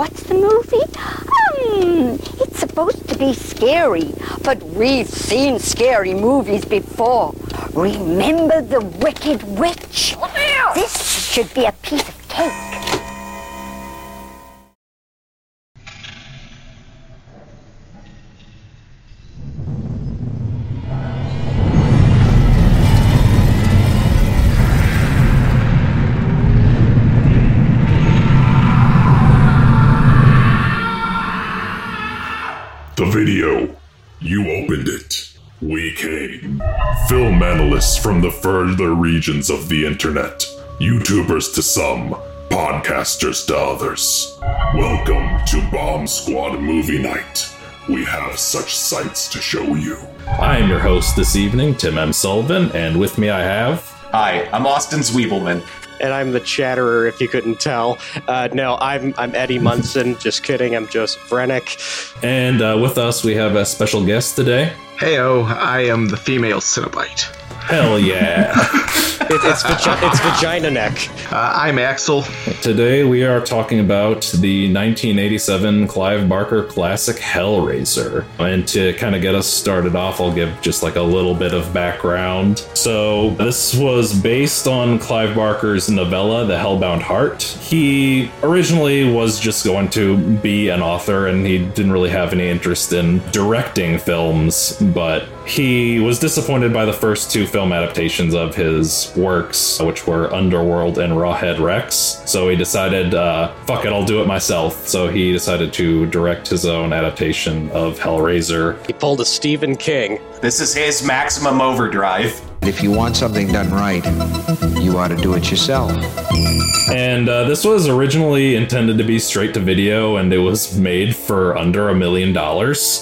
What's the movie? It's supposed to be scary, but we've seen scary movies before. Remember the Wicked Witch? This should be a piece of cake. The video. You opened it. We came. Film analysts from the further regions of the internet. YouTubers to some, podcasters to others. Welcome to Bomb Squad Movie Night. We have such sights to show you. I am your host this evening, Tim M. Sullivan, and with me I have... Hi, I'm Austin Zwiebelman. And I'm the Chatterer, if you couldn't tell. No, I'm Eddie Munson. Just kidding. I'm Joseph Frenick. And with us, we have a special guest today. Heyo, I am the female Cenobite. Hell yeah. It's Vagina Neck. I'm Axel. Today we are talking about the 1987 Clive Barker classic Hellraiser. And to kind of get us started off, I'll give just like a little bit of background. So this was based on Clive Barker's novella, The Hellbound Heart. He originally was just going to be an author and he didn't really have any interest in directing films, but he was disappointed by the first two film adaptations of his works, which were Underworld and Rawhead Rex. So he decided, fuck it, I'll do it myself. So he decided to direct his own adaptation of Hellraiser. He pulled a Stephen King. This is his Maximum Overdrive. If you want something done right, you ought to do it yourself. And this was originally intended to be straight to video, and it was made for under $1 million,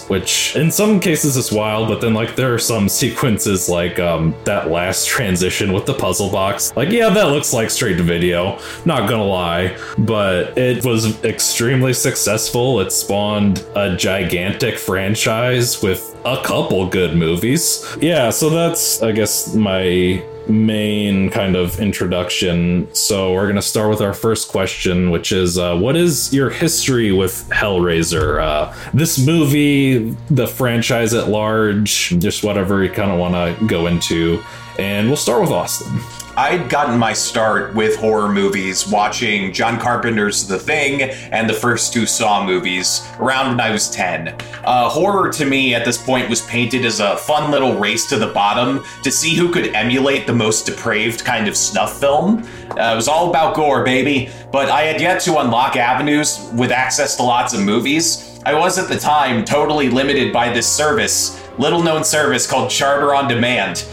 which in some cases is wild, but then like there are some sequences like that last transition with the puzzle box. Like, yeah, that looks like straight to video, not gonna lie, but it was extremely successful. It spawned a gigantic franchise with a couple good movies. Yeah, so that's, I guess, my main kind of introduction. So we're going to start with our first question, which is, what is your history with Hellraiser? This movie, the franchise at large, just whatever you kind of want to go into. And we'll start with Austin. I'd gotten my start with horror movies watching John Carpenter's The Thing and the first two Saw movies around when I was 10. Horror to me at this point was painted as a fun little race to the bottom to see who could emulate the most depraved kind of snuff film. It was all about gore, baby, but I had yet to unlock avenues with access to lots of movies. I was at the time totally limited by this service, little known service called Charter on Demand.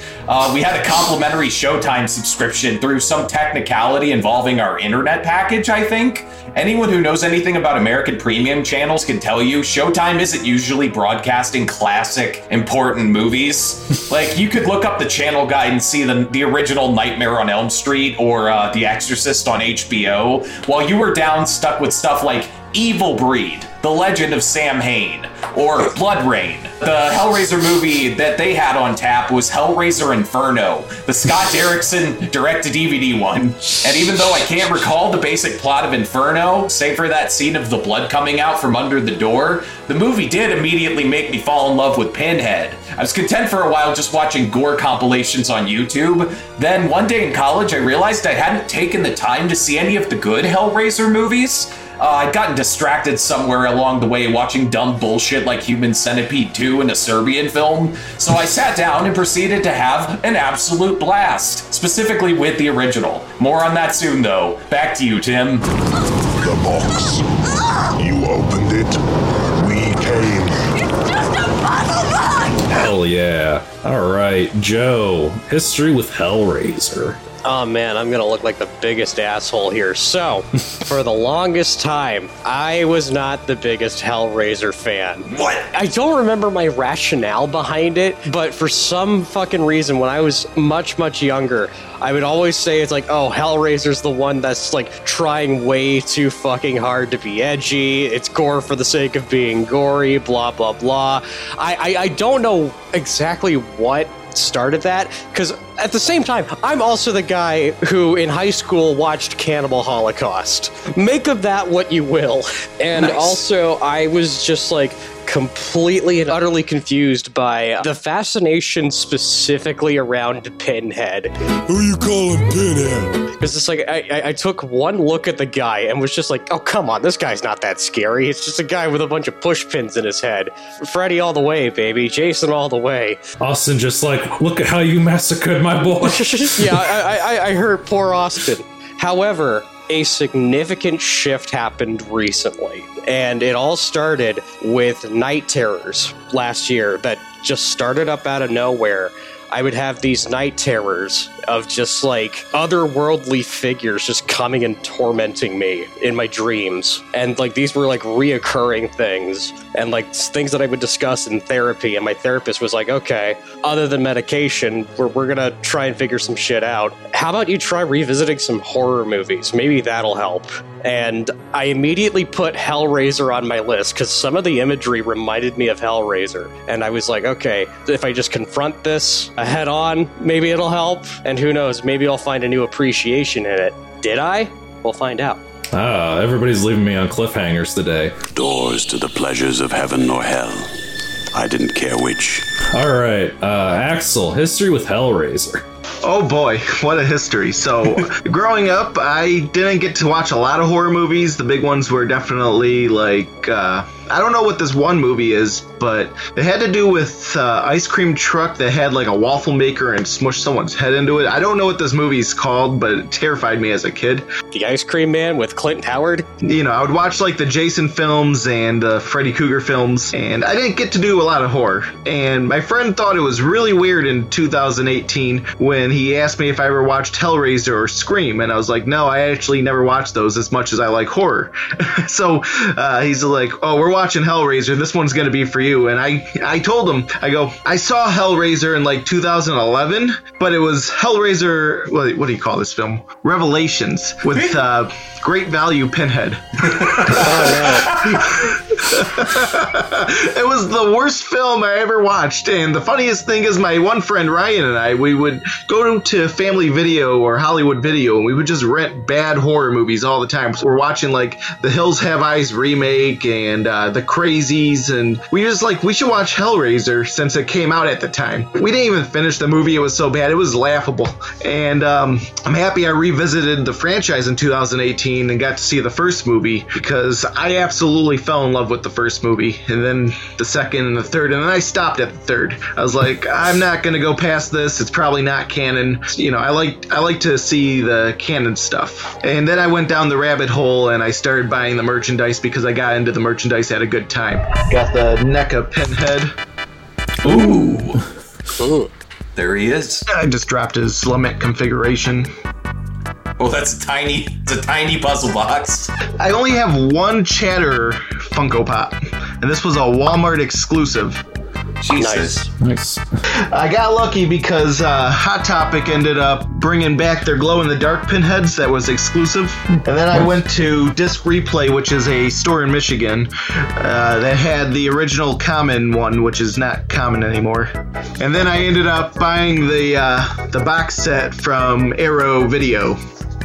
We had a complimentary Showtime subscription through some technicality involving our internet package, I think. Anyone who knows anything about American premium channels can tell you Showtime isn't usually broadcasting classic, important movies. Like, you could look up the channel guide and see the original Nightmare on Elm Street or The Exorcist on HBO, while you were down stuck with stuff like Evil Breed, The Legend of Sam Hain, or Blood Rain. The Hellraiser movie that they had on tap was Hellraiser Inferno, the Scott Derrickson direct-to-DVD one. And even though I can't recall the basic plot of Inferno, save for that scene of the blood coming out from under the door, the movie did immediately make me fall in love with Pinhead. I was content for a while just watching gore compilations on YouTube. Then one day in college, I realized I hadn't taken the time to see any of the good Hellraiser movies. I'd gotten distracted somewhere along the way watching dumb bullshit like Human Centipede 2 and a Serbian film, so I sat down and proceeded to have an absolute blast, specifically with the original. More on that soon, though. Back to you, Tim. The box. You opened it. We came. It's just a puzzle box! Hell yeah. All right, Joe. History with Hellraiser. Oh man, I'm gonna look like the biggest asshole here. So, for the longest time, I was not the biggest Hellraiser fan. What? I don't remember my rationale behind it, but for some fucking reason, when I was much, much younger, I would always say it's like, oh, Hellraiser's the one that's like trying way too fucking hard to be edgy. It's gore for the sake of being gory, blah, blah, blah. I don't know exactly what started that, because at the same time, I'm also the guy who in high school watched Cannibal Holocaust. Make of that what you will. And nice. Also, I was just like completely and utterly confused by the fascination specifically around Pinhead. Who you calling Pinhead? Because it's like, I took one look at the guy and was just like, oh, come on, this guy's not that scary. It's just a guy with a bunch of push pins in his head. Freddy all the way, baby. Jason all the way. Austin just like, look at how you massacred my boy. Yeah, I hurt poor Austin. However, a significant shift happened recently, and it all started with night terrors last year that just started up out of nowhere. I would have these night terrors of just like otherworldly figures just coming and tormenting me in my dreams. And like these were like reoccurring things and like things that I would discuss in therapy. And my therapist was like, okay, other than medication, we're going to try and figure some shit out. How about you try revisiting some horror movies? Maybe that'll help. And I immediately put Hellraiser on my list because some of the imagery reminded me of Hellraiser. And I was like, okay, if I just confront this head on, maybe it'll help. And who knows, maybe I'll find a new appreciation in it. Did I? We'll find out. Ah, everybody's leaving me on cliffhangers today. Doors to the pleasures of heaven or hell. I didn't care which. All right, Axel, history with Hellraiser. Oh boy, what a history. So, growing up, I didn't get to watch a lot of horror movies. The big ones were definitely like, I don't know what this one movie is, but it had to do with ice cream truck that had like a waffle maker and smushed someone's head into it. I don't know what this movie's called, but it terrified me as a kid. The Ice Cream Man with Clint Howard? You know, I would watch like the Jason films and the Freddy Krueger films, and I didn't get to do a lot of horror. And my friend thought it was really weird in 2018 when he asked me if I ever watched Hellraiser or Scream, and I was like, no, I actually never watched those as much as I like horror. So he's like, oh, we're watching Hellraiser, this one's gonna be for you. And I told him, I go, I saw Hellraiser in like 2011, but it was Hellraiser, what do you call this film? Revelations, with Great Value Pinhead. Oh, no. It was the worst film I ever watched, and the funniest thing is my one friend Ryan and I, we would go to Family Video or Hollywood Video, and we would just rent bad horror movies all the time. So we're watching like The Hills Have Eyes remake and The Crazies, and we just like, we should watch Hellraiser since it came out at the time. We didn't even finish the movie, it was so bad, it was laughable. And I'm happy I revisited the franchise in 2018 and got to see the first movie, because I absolutely fell in love with the first movie, and then the second and the third, and then I stopped at the third. I was like, I'm not gonna go past this, it's probably not canon. You know, I like to see the canon stuff. And then I went down the rabbit hole and I started buying the merchandise, because I got into the merchandise at a good time. Got the neck of Pinhead. Ooh. There he is. I just dropped his Lament Configuration. Oh, that's tiny. It's a tiny puzzle box. I only have one Chatterer Funko Pop, and this was a Walmart exclusive. Jesus. Nice. I got lucky because Hot Topic ended up bringing back their glow-in-the-dark Pinheads that was exclusive. And then I went to Disc Replay, which is a store in Michigan that had the original common one, which is not common anymore. And then I ended up buying the box set from Arrow Video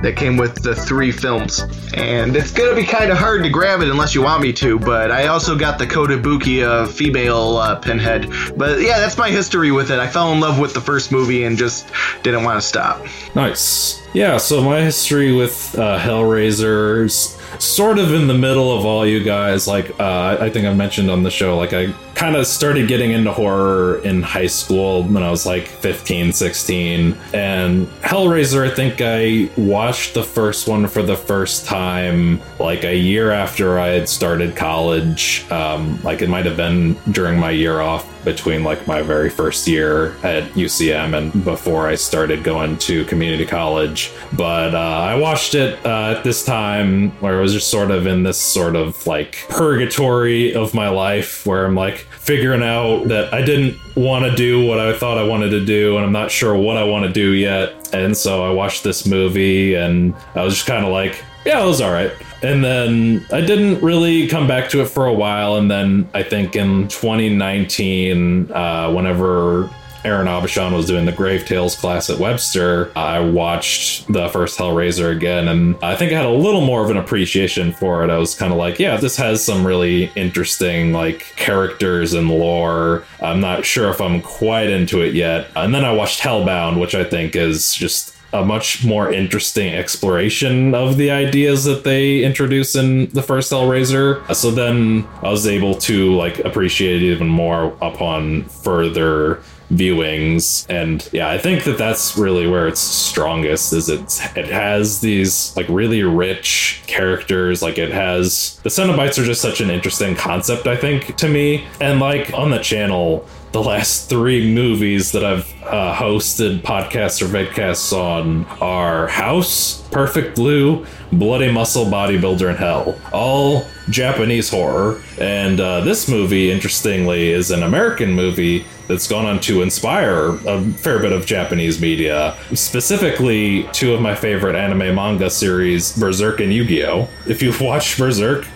that came with the three films. And it's gonna be kind of hard to grab it unless you want me to, but I also got the Kotobuki female Pinhead. But yeah, that's my history with it. I fell in love with the first movie and just didn't want to stop. Nice. Yeah, so my history with Hellraiser's sort of in the middle of all you guys. Like, I think I mentioned on the show, like, I kind of started getting into horror in high school when I was like 15, 16. And Hellraiser, I think I watched the first one for the first time like a year after I had started college. Like, it might have been during my year off between like my very first year at UCM and before I started going to community college. But I watched it at this time where I was just sort of in this sort of like purgatory of my life where I'm like figuring out that I didn't want to do what I thought I wanted to do, and I'm not sure what I want to do yet. And so I watched this movie and I was just kind of like, yeah, it was all right. And then I didn't really come back to it for a while. And then I think in 2019, whenever Aaron Aubuchon was doing the Grave Tales class at Webster, I watched the first Hellraiser again, and I think I had a little more of an appreciation for it. I was kind of like, yeah, this has some really interesting, like, characters and lore. I'm not sure if I'm quite into it yet. And then I watched Hellbound, which I think is just a much more interesting exploration of the ideas that they introduce in the first Hellraiser. So then I was able to, like, appreciate it even more upon further viewings. And yeah, I think that that's really where it's strongest, is it has these, like, really rich characters. Like, it has the Cenobites are just such an interesting concept, I think, to me. And, like, on the channel, the last three movies that I've hosted podcasts or vidcasts on are House, Perfect Blue, Bloody Muscle Bodybuilder, and Hell. All Japanese horror. And this movie, interestingly, is an American movie that's gone on to inspire a fair bit of Japanese media, specifically two of my favorite anime manga series, Berserk and Yu-Gi-Oh. If you've watched Berserk,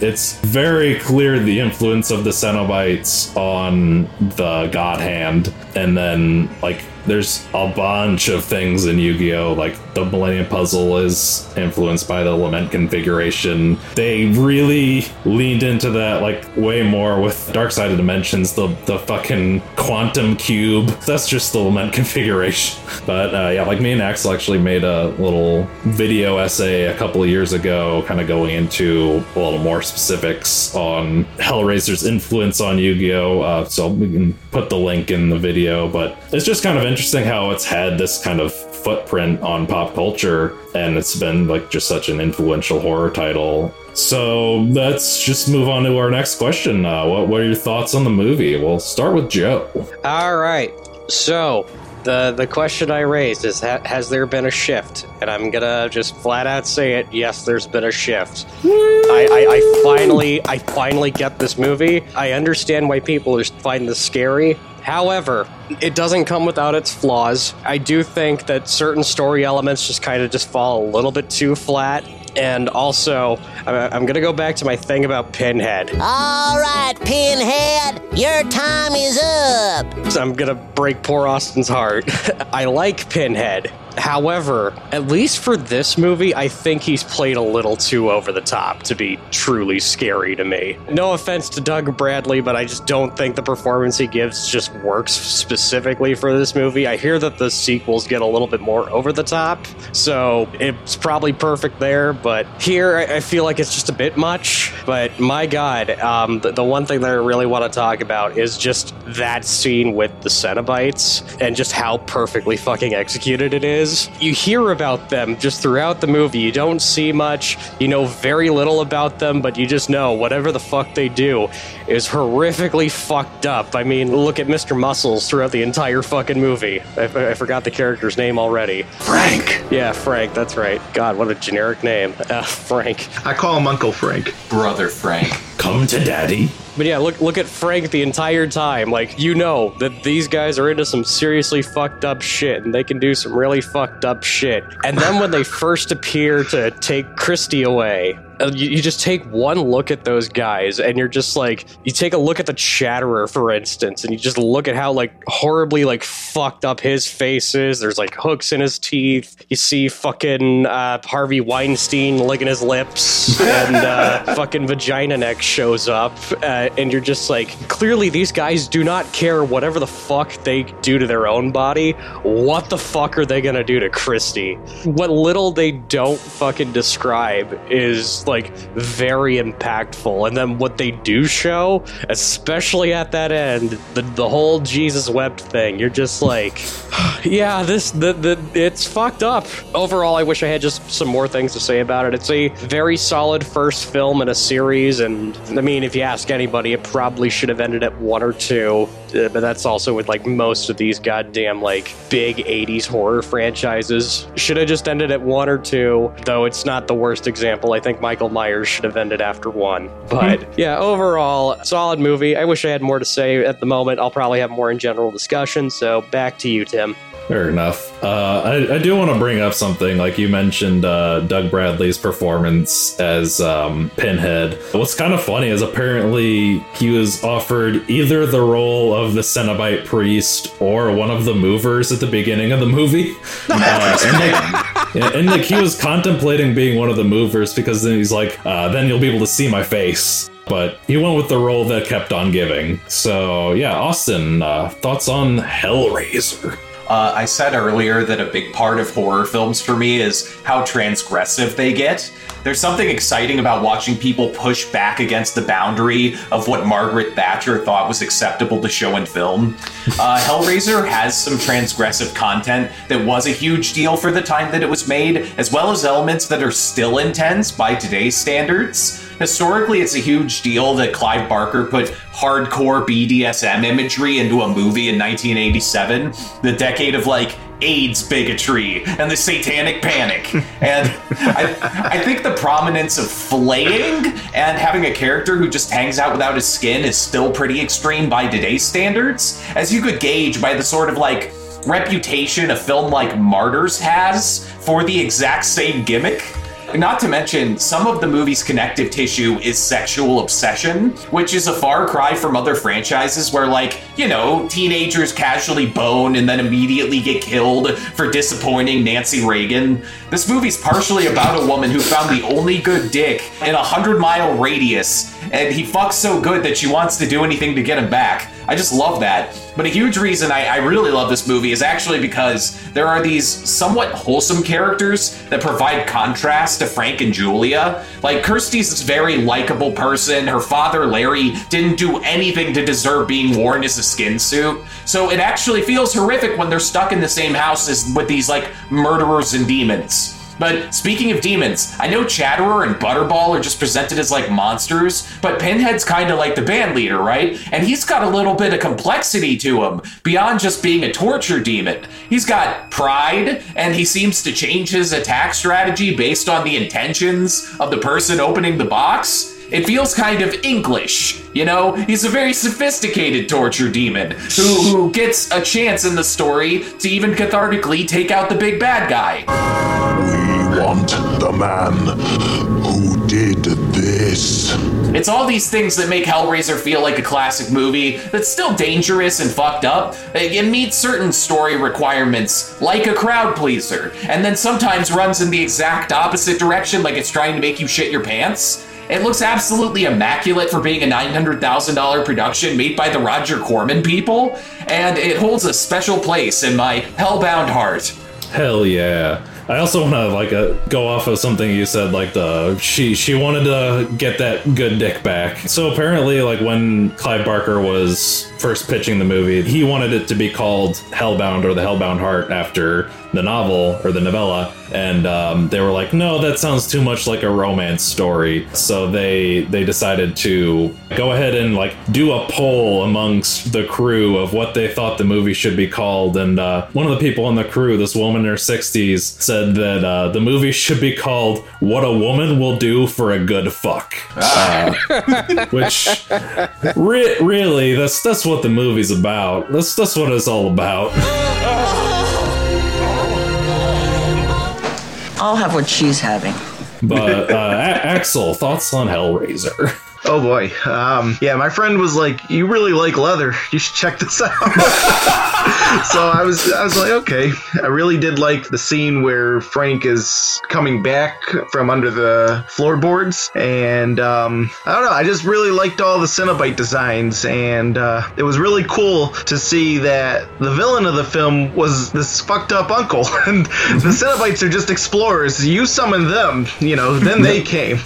it's very clear the influence of the Cenobites on the God Hand. And then, like, there's a bunch of things in Yu-Gi-Oh! Like, the Millennium Puzzle is influenced by the Lament Configuration. They really leaned into that, like, way more with Dark Side of Dimensions, the fucking Quantum Cube. That's just the Lament Configuration. But, yeah, like, me and Axel actually made a little video essay a couple of years ago, kind of going into a little more specifics on Hellraiser's influence on Yu-Gi-Oh! So we can put the link in the video, but it's just kind of interesting how it's had this kind of footprint on pop culture, and it's been, like, just such an influential horror title. So let's just move on to our next question. What are your thoughts on the movie? We'll start with Joe. All right. So the question I raised is, has there been a shift? And I'm gonna just flat out say it. Yes, there's been a shift. I finally get this movie. I understand why people find this scary. However, it doesn't come without its flaws. I do think that certain story elements just kind of fall a little bit too flat. And also, I'm going to go back to my thing about Pinhead. All right, Pinhead, your time is up. So I'm going to break poor Austin's heart. I like Pinhead. However, at least for this movie, I think he's played a little too over the top to be truly scary to me. No offense to Doug Bradley, but I just don't think the performance he gives just works specifically for this movie. I hear that the sequels get a little bit more over the top, so it's probably perfect there, but here I feel like it's just a bit much. But my God, the one thing that I really want to talk about is just that scene with the Cenobites and just how perfectly fucking executed it is. You hear about them just throughout the movie. You don't see much. You know very little about them, but you just know whatever the fuck they do is horrifically fucked up. I mean, look at Mr. Muscles throughout the entire fucking movie. I forgot the character's name already. Frank! Yeah, Frank, that's right. God, what a generic name. Frank. I call him Uncle Frank. Brother Frank. Come to daddy. But yeah, look at Frank the entire time. Like, you know that these guys are into some seriously fucked up shit, and they can do some really fucked up shit. And then when they first appear to take Christy away, you just take one look at those guys, and you're just like, you take a look at the Chatterer, for instance, and you just look at how, like, horribly, like, fucked up his face is. There's, like, hooks in his teeth. You see fucking Harvey Weinstein licking his lips, and fucking Vagina Neck shows up, and you're just like, clearly these guys do not care whatever the fuck they do to their own body. What the fuck are they gonna do to Christy? What little they don't fucking describe is, like, very impactful. And then what they do show, especially at that end, the whole Jesus wept thing, you're just like, yeah, it's fucked up. Overall, I wish I had just some more things to say about it. It's a very solid first film in a series, and I mean, if you ask anybody, it probably should have ended at 1 or 2, but that's also with, like, most of these goddamn, like, big 80s horror franchises. Should have just ended at 1 or 2, though it's not the worst example. I think Michael Myers should have ended after 1. But yeah, overall, solid movie. I wish I had more to say at the moment. I'll probably have more in general discussion. So back to you, Tim. Fair enough. I do want to bring up something. Like you mentioned, Doug Bradley's performance as Pinhead. What's kind of funny is apparently he was offered either the role of the Cenobite priest or one of the movers at the beginning of the movie. And he was contemplating being one of the movers because then he's like, then you'll be able to see my face. But he went with the role that kept on giving. So yeah, Austin, thoughts on Hellraiser? I said earlier that a big part of horror films for me is how transgressive they get. There's something exciting about watching people push back against the boundary of what Margaret Thatcher thought was acceptable to show in film. Hellraiser has some transgressive content that was a huge deal for the time that it was made, as well as elements that are still intense by today's standards. Historically, it's a huge deal that Clive Barker put hardcore BDSM imagery into a movie in 1987, the decade of, like, AIDS bigotry and the satanic panic. And I think the prominence of flaying and having a character who just hangs out without his skin is still pretty extreme by today's standards, as you could gauge by the sort of, like, reputation a film like Martyrs has for the exact same gimmick. Not to mention, some of the movie's connective tissue is sexual obsession, which is a far cry from other franchises where, like, you know, teenagers casually bone and then immediately get killed for disappointing Nancy Reagan. This movie's partially about a woman who found the only good dick in a 100-mile radius, and he fucks so good that she wants to do anything to get him back. I just love that. But a huge reason I really love this movie is actually because there are these somewhat wholesome characters that provide contrast to Frank and Julia. Like, Kirsty's this very likable person. Her father, Larry, didn't do anything to deserve being worn as a skin suit. So it actually feels horrific when they're stuck in the same house as with these, like, murderers and demons. But speaking of demons, I know Chatterer and Butterball are just presented as, like, monsters, but Pinhead's kind of like the band leader, right? And he's got a little bit of complexity to him beyond just being a torture demon. He's got pride, and he seems to change his attack strategy based on the intentions of the person opening the box. It feels kind of English, you know? He's a very sophisticated torture demon who gets a chance in the story to even cathartically take out the big bad guy. We want the man who did this. It's all these things that make Hellraiser feel like a classic movie that's still dangerous and fucked up. It meets certain story requirements, like a crowd pleaser, and then sometimes runs in the exact opposite direction, like it's trying to make you shit your pants. It looks absolutely immaculate for being a $900,000 production made by the Roger Corman people, and it holds a special place in my Hellbound heart. Hell yeah. I also want to, like, go off of something you said, like, she wanted to get that good dick back. So apparently, like, when Clive Barker was first pitching the movie, he wanted it to be called Hellbound or The Hellbound Heart after the novel or the novella. And they were like, no, that sounds too much like a romance story. So they decided to go ahead and, like, do a poll amongst the crew of what they thought the movie should be called. And one of the people in the crew, this woman in her 60s, said that the movie should be called What a Woman Will Do for a Good Fuck. Which really, that's what the movie's about. That's what it's all about. I'll have what she's having. But Axel, thoughts on Hellraiser? Oh boy. Yeah, my friend was like, "You really like leather. You should check this out." So I was like, "Okay." I really did like the scene where Frank is coming back from under the floorboards, and I don't know, I just really liked all the Cenobite designs, and it was really cool to see that the villain of the film was this fucked up uncle, and the Cenobites are just explorers. You summoned them, you know, then they came.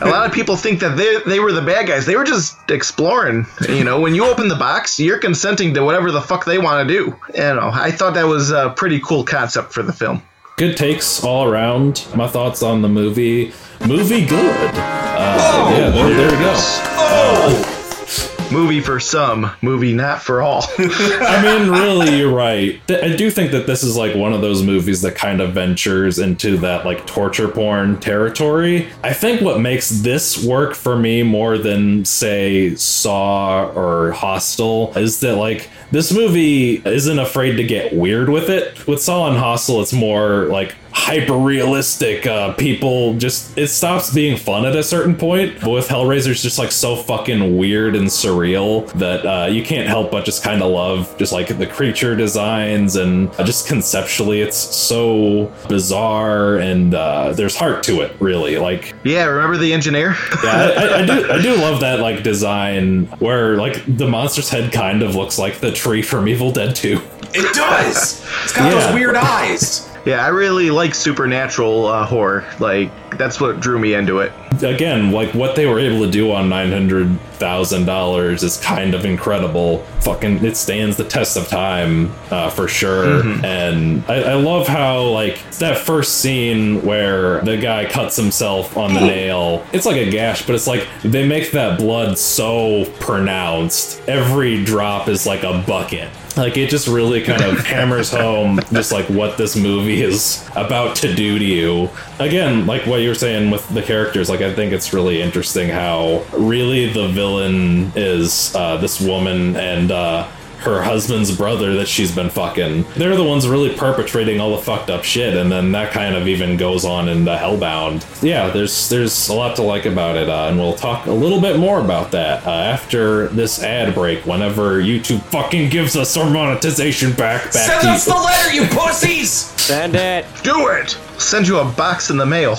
A lot of people think that they were the bad guys. They were just exploring. You know, when you open the box, you're consenting to whatever the fuck they want to do. You know, I thought that was a pretty cool concept for the film. Good takes all around. My thoughts on the movie. Movie good. Yeah, there we go. Oh! Movie for some, movie not for all. I mean, really, you're right. I do think that this is like one of those movies that kind of ventures into that like torture porn territory. I think what makes this work for me more than, say, Saw or Hostel is that like this movie isn't afraid to get weird with it. With Saw and Hostel, it's more like hyper-realistic people just, it stops being fun at a certain point. But with Hellraiser, it's just like so fucking weird and surreal that you can't help but just kind of love just like the creature designs and just conceptually it's so bizarre and there's heart to it, really. Like, yeah, remember the engineer? Yeah, I do love that like design where like the monster's head kind of looks like the tree from Evil Dead 2. It does! It's got those weird eyes. Yeah, I really like supernatural horror. Like, that's what drew me into it. Again, like, what they were able to do on $900,000 is kind of incredible. Fucking, it stands the test of time, for sure. Mm-hmm. And I love how, like, that first scene where the guy cuts himself on the nail. It's like a gash, but it's like, they make that blood so pronounced. Every drop is like a bucket. Like, it just really kind of hammers home just, like, what this movie is about to do to you. Again, like what you were saying with the characters, like, I think it's really interesting how really the villain is this woman and her husband's brother that she's been fucking. They're the ones really perpetrating all the fucked up shit, and then that kind of even goes on in the Hellbound. Yeah, there's a lot to like about it, and we'll talk a little bit more about that after this ad break, whenever YouTube fucking gives us our monetization back. Send us the letter, you pussies! Send it! Do it! I'll send you a box in the mail.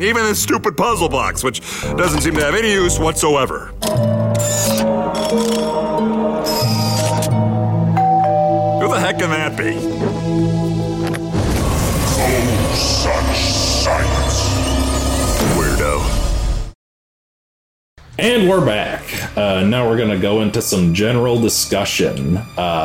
Even this stupid puzzle box, which doesn't seem to have any use whatsoever. Who the heck can that be? Oh, such silence. Weirdo. And we're back. Now we're going to go into some general discussion.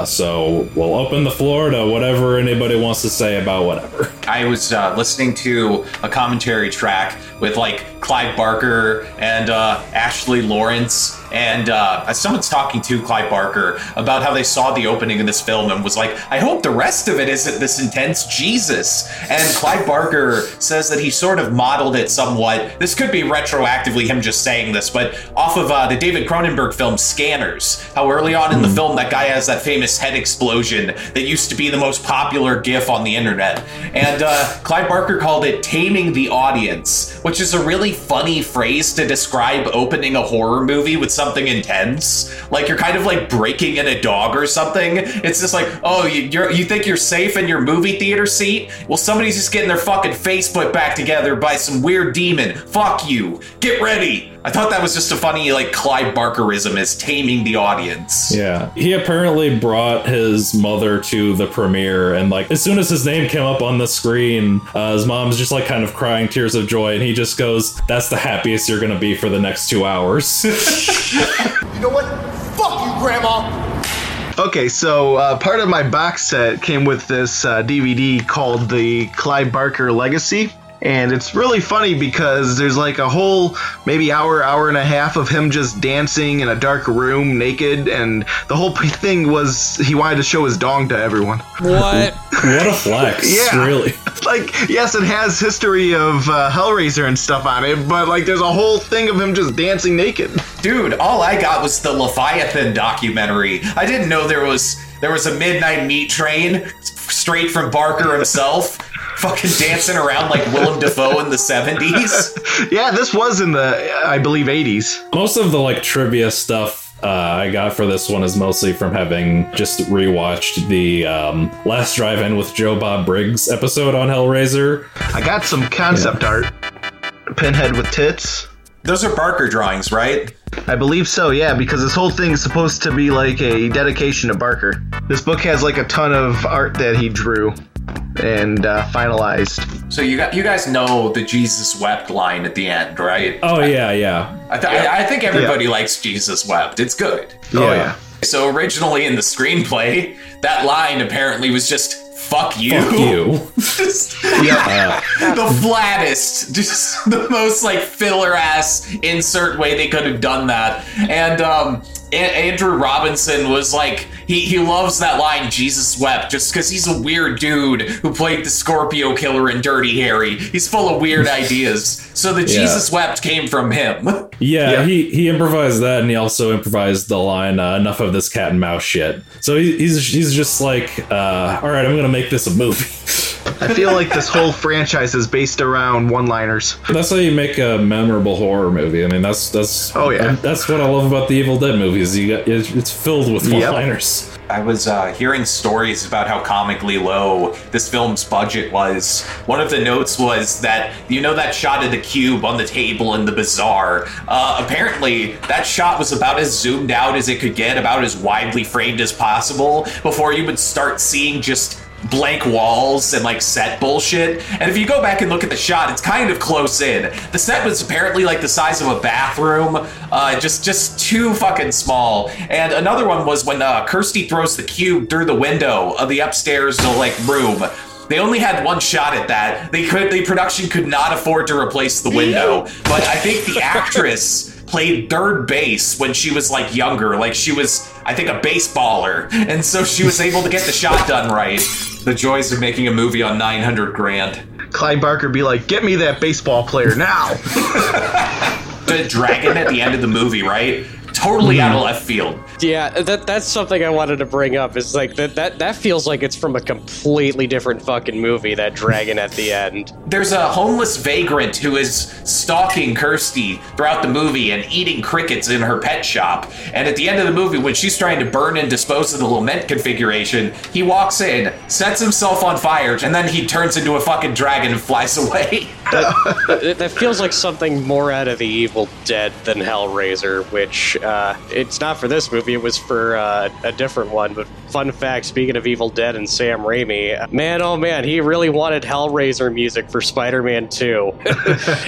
So we'll open the floor to whatever anybody wants to say about whatever. I was listening to a commentary track with like Clive Barker and Ashley Lawrence. And someone's talking to Clive Barker about how they saw the opening of this film and was like, I hope the rest of it isn't this intense Jesus. And Clive Barker says that he sort of modeled it somewhat. This could be retroactively him just saying this, but off of the David Cronenberg film Scanners, how early on in the film that guy has that famous head explosion that used to be the most popular GIF on the internet. And Clive Barker called it taming the audience, which is a really funny phrase to describe opening a horror movie with something intense, like you're kind of like breaking in a dog or something. It's just like, oh, you think you're safe in your movie theater seat? Well, somebody's just getting their fucking face put back together by some weird demon. Fuck you. Get ready. I thought that was just a funny, like, Clive Barkerism is taming the audience. Yeah. He apparently brought his mother to the premiere, and, like, as soon as his name came up on the screen, his mom's just, like, kind of crying tears of joy, and he just goes, that's the happiest you're gonna be for the next 2 hours. You know what? Fuck you, Grandma! Okay, so part of my box set came with this DVD called The Clive Barker Legacy. And it's really funny because there's like a whole maybe hour and a half of him just dancing in a dark room naked, and the whole thing was he wanted to show his dong to everyone. What? What a flex. Yeah. Really. Like, yes, it has history of Hellraiser and stuff on it, but like there's a whole thing of him just dancing naked. Dude, all I got was the Leviathan documentary. I didn't know there was a midnight meat train straight from Barker himself. Fucking dancing around like Willem Dafoe in the 70s. Yeah, this was in the, I believe, 80s. Most of the like trivia stuff I got for this one is mostly from having just rewatched the Last Drive-In with Joe Bob Briggs episode on Hellraiser. I got some concept art. Pinhead with tits. Those are Barker drawings, right? I believe so, yeah, because this whole thing is supposed to be like a dedication to Barker. This book has like a ton of art that he drew and finalized. So you guys know the Jesus Wept line at the end, right? Oh, yeah. I think everybody likes Jesus Wept. It's good. Oh, yeah. So originally in the screenplay, that line apparently was just fuck you. Fuck you. Just, yeah. The flattest, just the most like filler ass insert way they could have done that. And Andrew Robinson was like, he loves that line, Jesus wept, just because he's a weird dude who played the Scorpio Killer in Dirty Harry. He's full of weird ideas. So the Jesus wept came from him. Yeah. He improvised that, and he also improvised the line, enough of this cat and mouse shit. So he's just like, all right, I'm going to make this a movie. I feel like this whole franchise is based around one-liners. That's how you make a memorable horror movie. I mean, that's that's what I love about the Evil Dead movies. It's filled with one-liners. Yep. I was hearing stories about how comically low this film's budget was. One of the notes was that, you know, that shot of the cube on the table in the bazaar. Apparently, that shot was about as zoomed out as it could get, about as widely framed as possible, before you would start seeing just blank walls and like set bullshit. And if you go back and look at the shot, it's kind of close in. The set was apparently like the size of a bathroom, just too fucking small. And another one was when Kirsty throws the cube through the window of the upstairs like room. They only had one shot at that. The production could not afford to replace the window. But I think the actress played third base when she was like younger, like she was, I think, a baseballer, and so she was able to get the shot done right. The joys of making a movie on 900 grand. Clive Barker be like, get me that baseball player now. The dragon at the end of the movie, right? Totally out of left field. Yeah, that's something I wanted to bring up. It's like that feels like it's from a completely different fucking movie, that dragon at the end. There's a homeless vagrant who is stalking Kirsty throughout the movie and eating crickets in her pet shop. And at the end of the movie, when she's trying to burn and dispose of the Lament Configuration, he walks in, sets himself on fire, and then he turns into a fucking dragon and flies away. That feels like something more out of the Evil Dead than Hellraiser, which... it's not for this movie, it was for a different one, but fun fact, speaking of Evil Dead and Sam Raimi, man, oh man, he really wanted Hellraiser music for Spider-Man 2.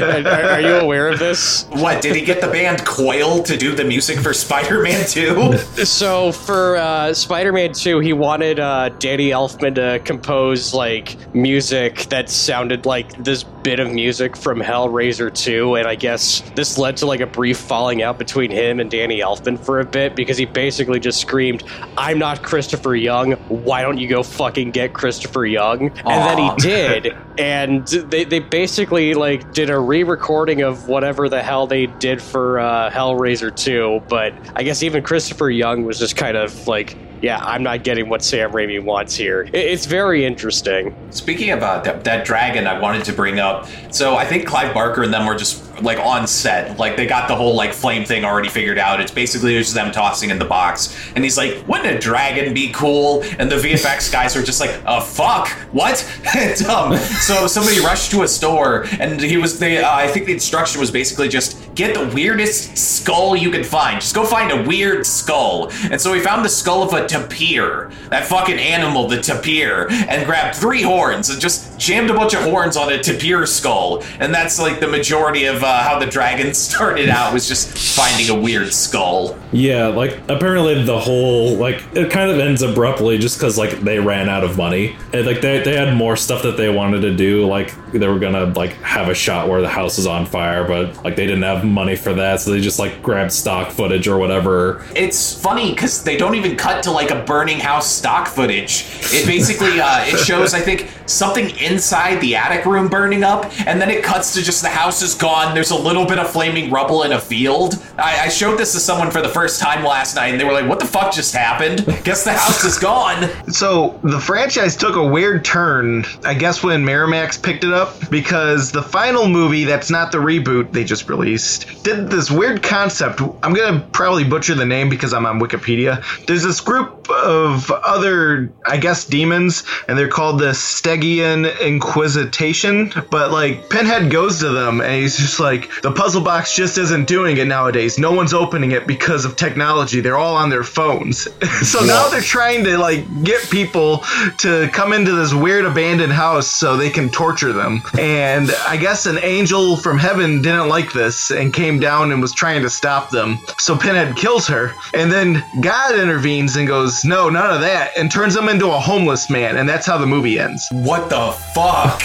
Are you aware of this? What, did he get the band Coil to do the music for Spider-Man 2? So for Spider-Man 2, he wanted Danny Elfman to compose like music that sounded like this bit of music from Hellraiser 2, and I guess this led to like a brief falling out between him and Danny Elfman for a bit, because he basically just screamed, I'm not Christopher Young, why don't you go fucking get Christopher Young? And then he did, and they basically like did a re-recording of whatever the hell they did for Hellraiser 2, but I guess even Christopher Young was just kind of like, yeah, I'm not getting what Sam Raimi wants here. It's very interesting. Speaking about that dragon, I wanted to bring up, so I think Clive Barker and them were just like on set, like they got the whole like flame thing already figured out. It's basically just them tossing in the box, and he's like, wouldn't a dragon be cool? And the VFX guys were just like, oh fuck, what? And, so somebody rushed to a store, and I think the instruction was basically just get the weirdest skull you can find. Just go find a weird skull. And so he found the skull of a tapir, that fucking animal, the tapir, and grabbed 3 horns and just jammed a bunch of horns on a tapir skull. And that's like the majority of how the dragon started out, was just finding a weird skull. Yeah, like apparently the whole, like, it kind of ends abruptly just because like they ran out of money. And like they had more stuff that they wanted to do. Like they were gonna like have a shot where the house is on fire, but like they didn't have money for that, so they just like grabbed stock footage or whatever. It's funny because they don't even cut to like a burning house stock footage. It basically it shows, I think, something inside the attic room burning up, and then it cuts to just the house is gone. There's a little bit of flaming rubble in a field. I showed this to someone for the first time last night, and they were like, what the fuck just happened? Guess the house is gone. So the franchise took a weird turn, I guess, when Miramax picked it up, because the final movie that's not the reboot they just released did this weird concept. I'm gonna probably butcher the name because I'm on Wikipedia. There's this group of other, I guess, demons, and they're called the Stegian Inquisition, but like Pinhead goes to them and he's just like, the puzzle box just isn't doing it nowadays. No one's opening it because of technology. They're all on their phones. So now they're trying to like get people to come into this weird abandoned house so they can torture them. them. And I guess an angel from heaven didn't like this and came down and was trying to stop them. So Pinhead kills her. And then God intervenes and goes, no, none of that, and turns him into a homeless man. And that's how the movie ends. What the fuck?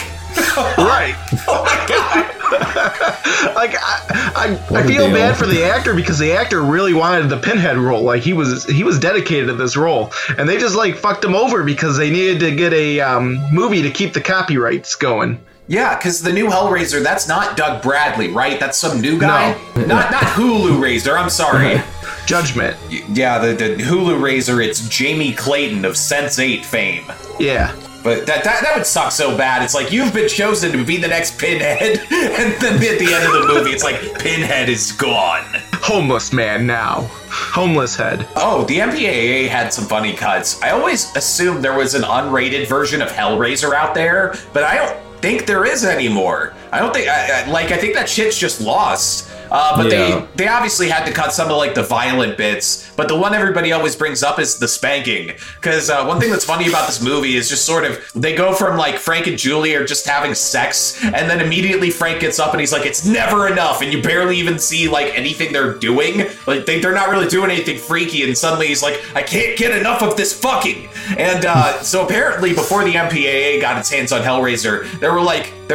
Right. Oh my God. Like, I feel bad for the actor, because the actor really wanted the Pinhead role. Like, he was dedicated to this role, and they just like fucked him over because they needed to get a movie to keep the copyrights going. Yeah, because the new Hellraiser, that's not Doug Bradley, right? That's some new guy. No. Not Hulu Raiser. I'm sorry. Judgment. Yeah, the Hulu Raiser. It's Jamie Clayton of Sense8 fame. Yeah. But that would suck so bad. It's like, you've been chosen to be the next Pinhead, and then at the end of the movie, it's like, Pinhead is gone. Homeless man now. Homeless head. Oh, the MPAA had some funny cuts. I always assumed there was an unrated version of Hellraiser out there, but I don't think there is anymore. I don't think, I think that shit's just lost. They obviously had to cut some of like the violent bits, but the one everybody always brings up is the spanking. Because one thing that's funny about this movie is just sort of, they go from like Frank and Julie are just having sex, and then immediately Frank gets up and he's like, it's never enough, and you barely even see like anything they're doing. Like they're not really doing anything freaky, and suddenly he's like, I can't get enough of this fucking. And so apparently before the MPAA got its hands on Hellraiser, there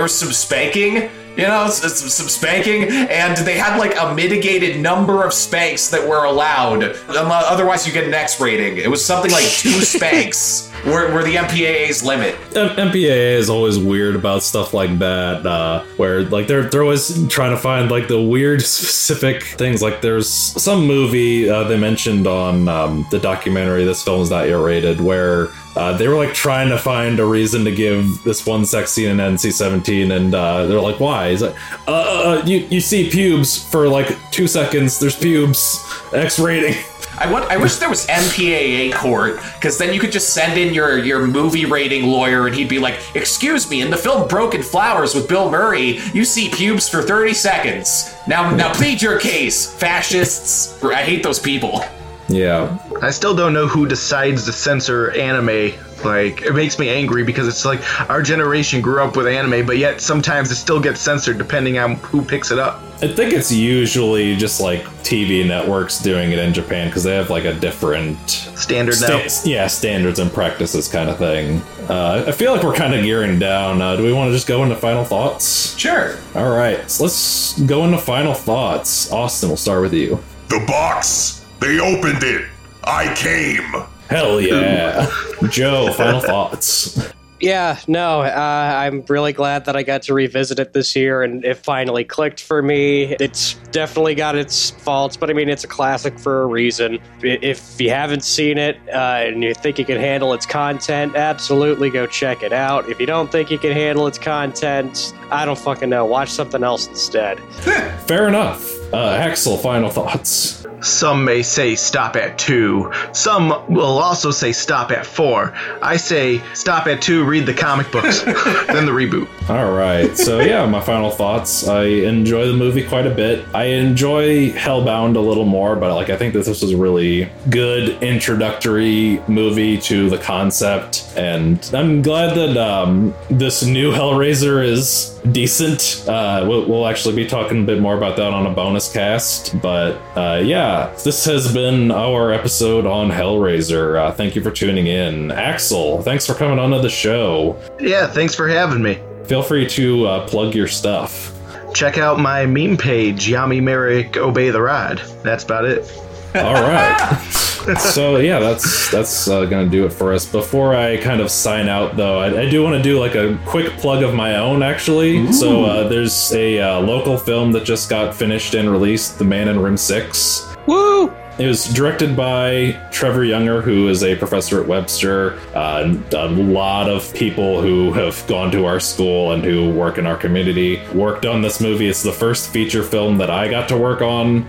was some spanking. You know, some spanking, and they had like a mitigated number of spanks that were allowed. Otherwise, you get an X rating. It was something like 2 spanks were the MPAA's limit. MPAA is always weird about stuff like that, where like they're always trying to find like the weird specific things. Like there's some movie they mentioned on the documentary, This Film Is Not Yet Rated, where they were like trying to find a reason to give this one sex scene an NC-17, and they're like, why? He's like, you see pubes for like 2 seconds. There's pubes. X rating. I wish there was MPAA court, because then you could just send in your movie rating lawyer and he'd be like, excuse me, in the film Broken Flowers with Bill Murray, you see pubes for 30 seconds. Now plead your case, fascists. I hate those people. Yeah. I still don't know who decides to censor anime. Like, it makes me angry because it's like our generation grew up with anime, but yet sometimes it still gets censored depending on who picks it up. I think it's usually just like TV networks doing it in Japan, because they have like a different standard now. Yeah, standards and practices kind of thing. I feel like we're kind of gearing down. Do we want to just go into final thoughts? Sure. All right. So let's go into final thoughts. Austin, we'll start with you. The box. They opened it. I came. Hell yeah. Joe, final thoughts. Yeah, no, I'm really glad that I got to revisit it this year, and it finally clicked for me. It's definitely got its faults, but I mean, it's a classic for a reason. If you haven't seen it and you think you can handle its content, absolutely go check it out. If you don't think you can handle its content, I don't fucking know. Watch something else instead. Fair enough. Axel, final thoughts. Some may say stop at 2. Some will also say stop at 4. I say stop at 2, read the comic books, then the reboot. All right. So yeah, my final thoughts. I enjoy the movie quite a bit. I enjoy Hellbound a little more, but like I think that this was a really good introductory movie to the concept, and I'm glad that this new Hellraiser is decent. We'll actually be talking a bit more about that on a bonus cast, but yeah, this has been our episode on Hellraiser. Thank you for tuning in. Axel, thanks for coming onto the show. Yeah, thanks for having me. Feel free to plug your stuff. Check out my meme page, Yami Merrick Obey the Rod. That's about it. All right. So yeah, that's gonna do it for us. Before I kind of sign out though, I do want to do like a quick plug of my own actually. Ooh. So there's a local film that just got finished and released, The Man in Room 6. Woo! It was directed by Trevor Younger, who is a professor at Webster. A lot of people who have gone to our school and who work in our community worked on this movie. It's the first feature film that I got to work on.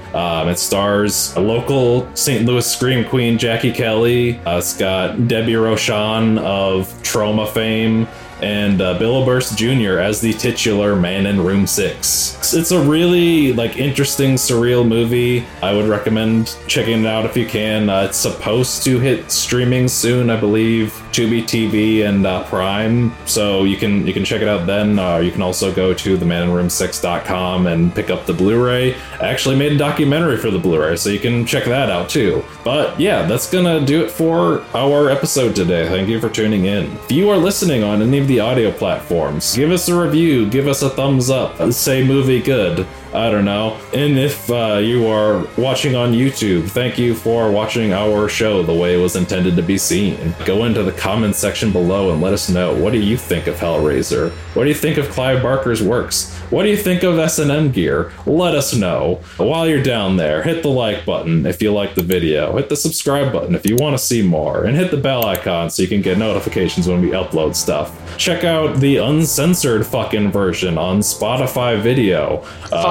It stars a local St. Louis scream queen, Jackie Kelly. It's got Debbie Rochon of Trauma fame. and Bill Burst Jr. as the titular man in Room 6. It's a really interesting, surreal movie. I would recommend checking it out if you can. It's supposed to hit streaming soon, I believe, Tubi TV and Prime, so you can check it out then. You can also go to themaninroom6.com and pick up the Blu-ray. I actually made a documentary for the Blu-ray, so you can check that out too. But yeah, that's gonna do it for our episode today. Thank you for tuning in. If you are listening on any of the audio platforms, give us a review, give us a thumbs up, say movie good, I don't know. And if you are watching on YouTube, thank you for watching our show the way it was intended to be seen. Go into the comments section below and let us know, what do you think of Hellraiser? What do you think of Clive Barker's works? What do you think of S&M gear? Let us know. While you're down there, hit the like button if you like the video, hit the subscribe button if you want to see more, and hit the bell icon so you can get notifications when we upload stuff. Check out the uncensored fucking version on Spotify Video,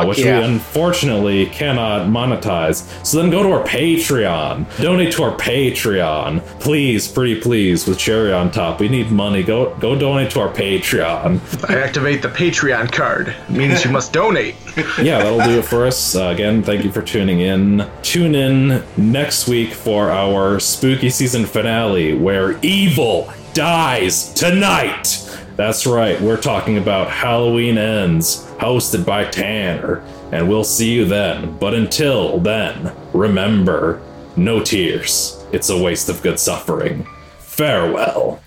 which we unfortunately cannot monetize. So then go to our Patreon. Donate to our Patreon. Please, pretty please, with cherry on top. We need money. Go donate to our Patreon. I activate the Patreon card. It means you must donate. Yeah, that'll do it for us. Again, thank you for tuning in. Tune in next week for our spooky season finale where evil dies tonight. That's right, we're talking about Halloween Ends, hosted by Tanner, and we'll see you then. But until then, remember, no tears. It's a waste of good suffering. Farewell.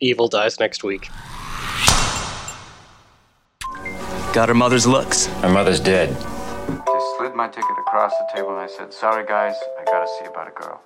Evil dies next week. Got her mother's looks. Her mother's dead. I slid my ticket across the table and I said, sorry guys, I gotta see about a girl.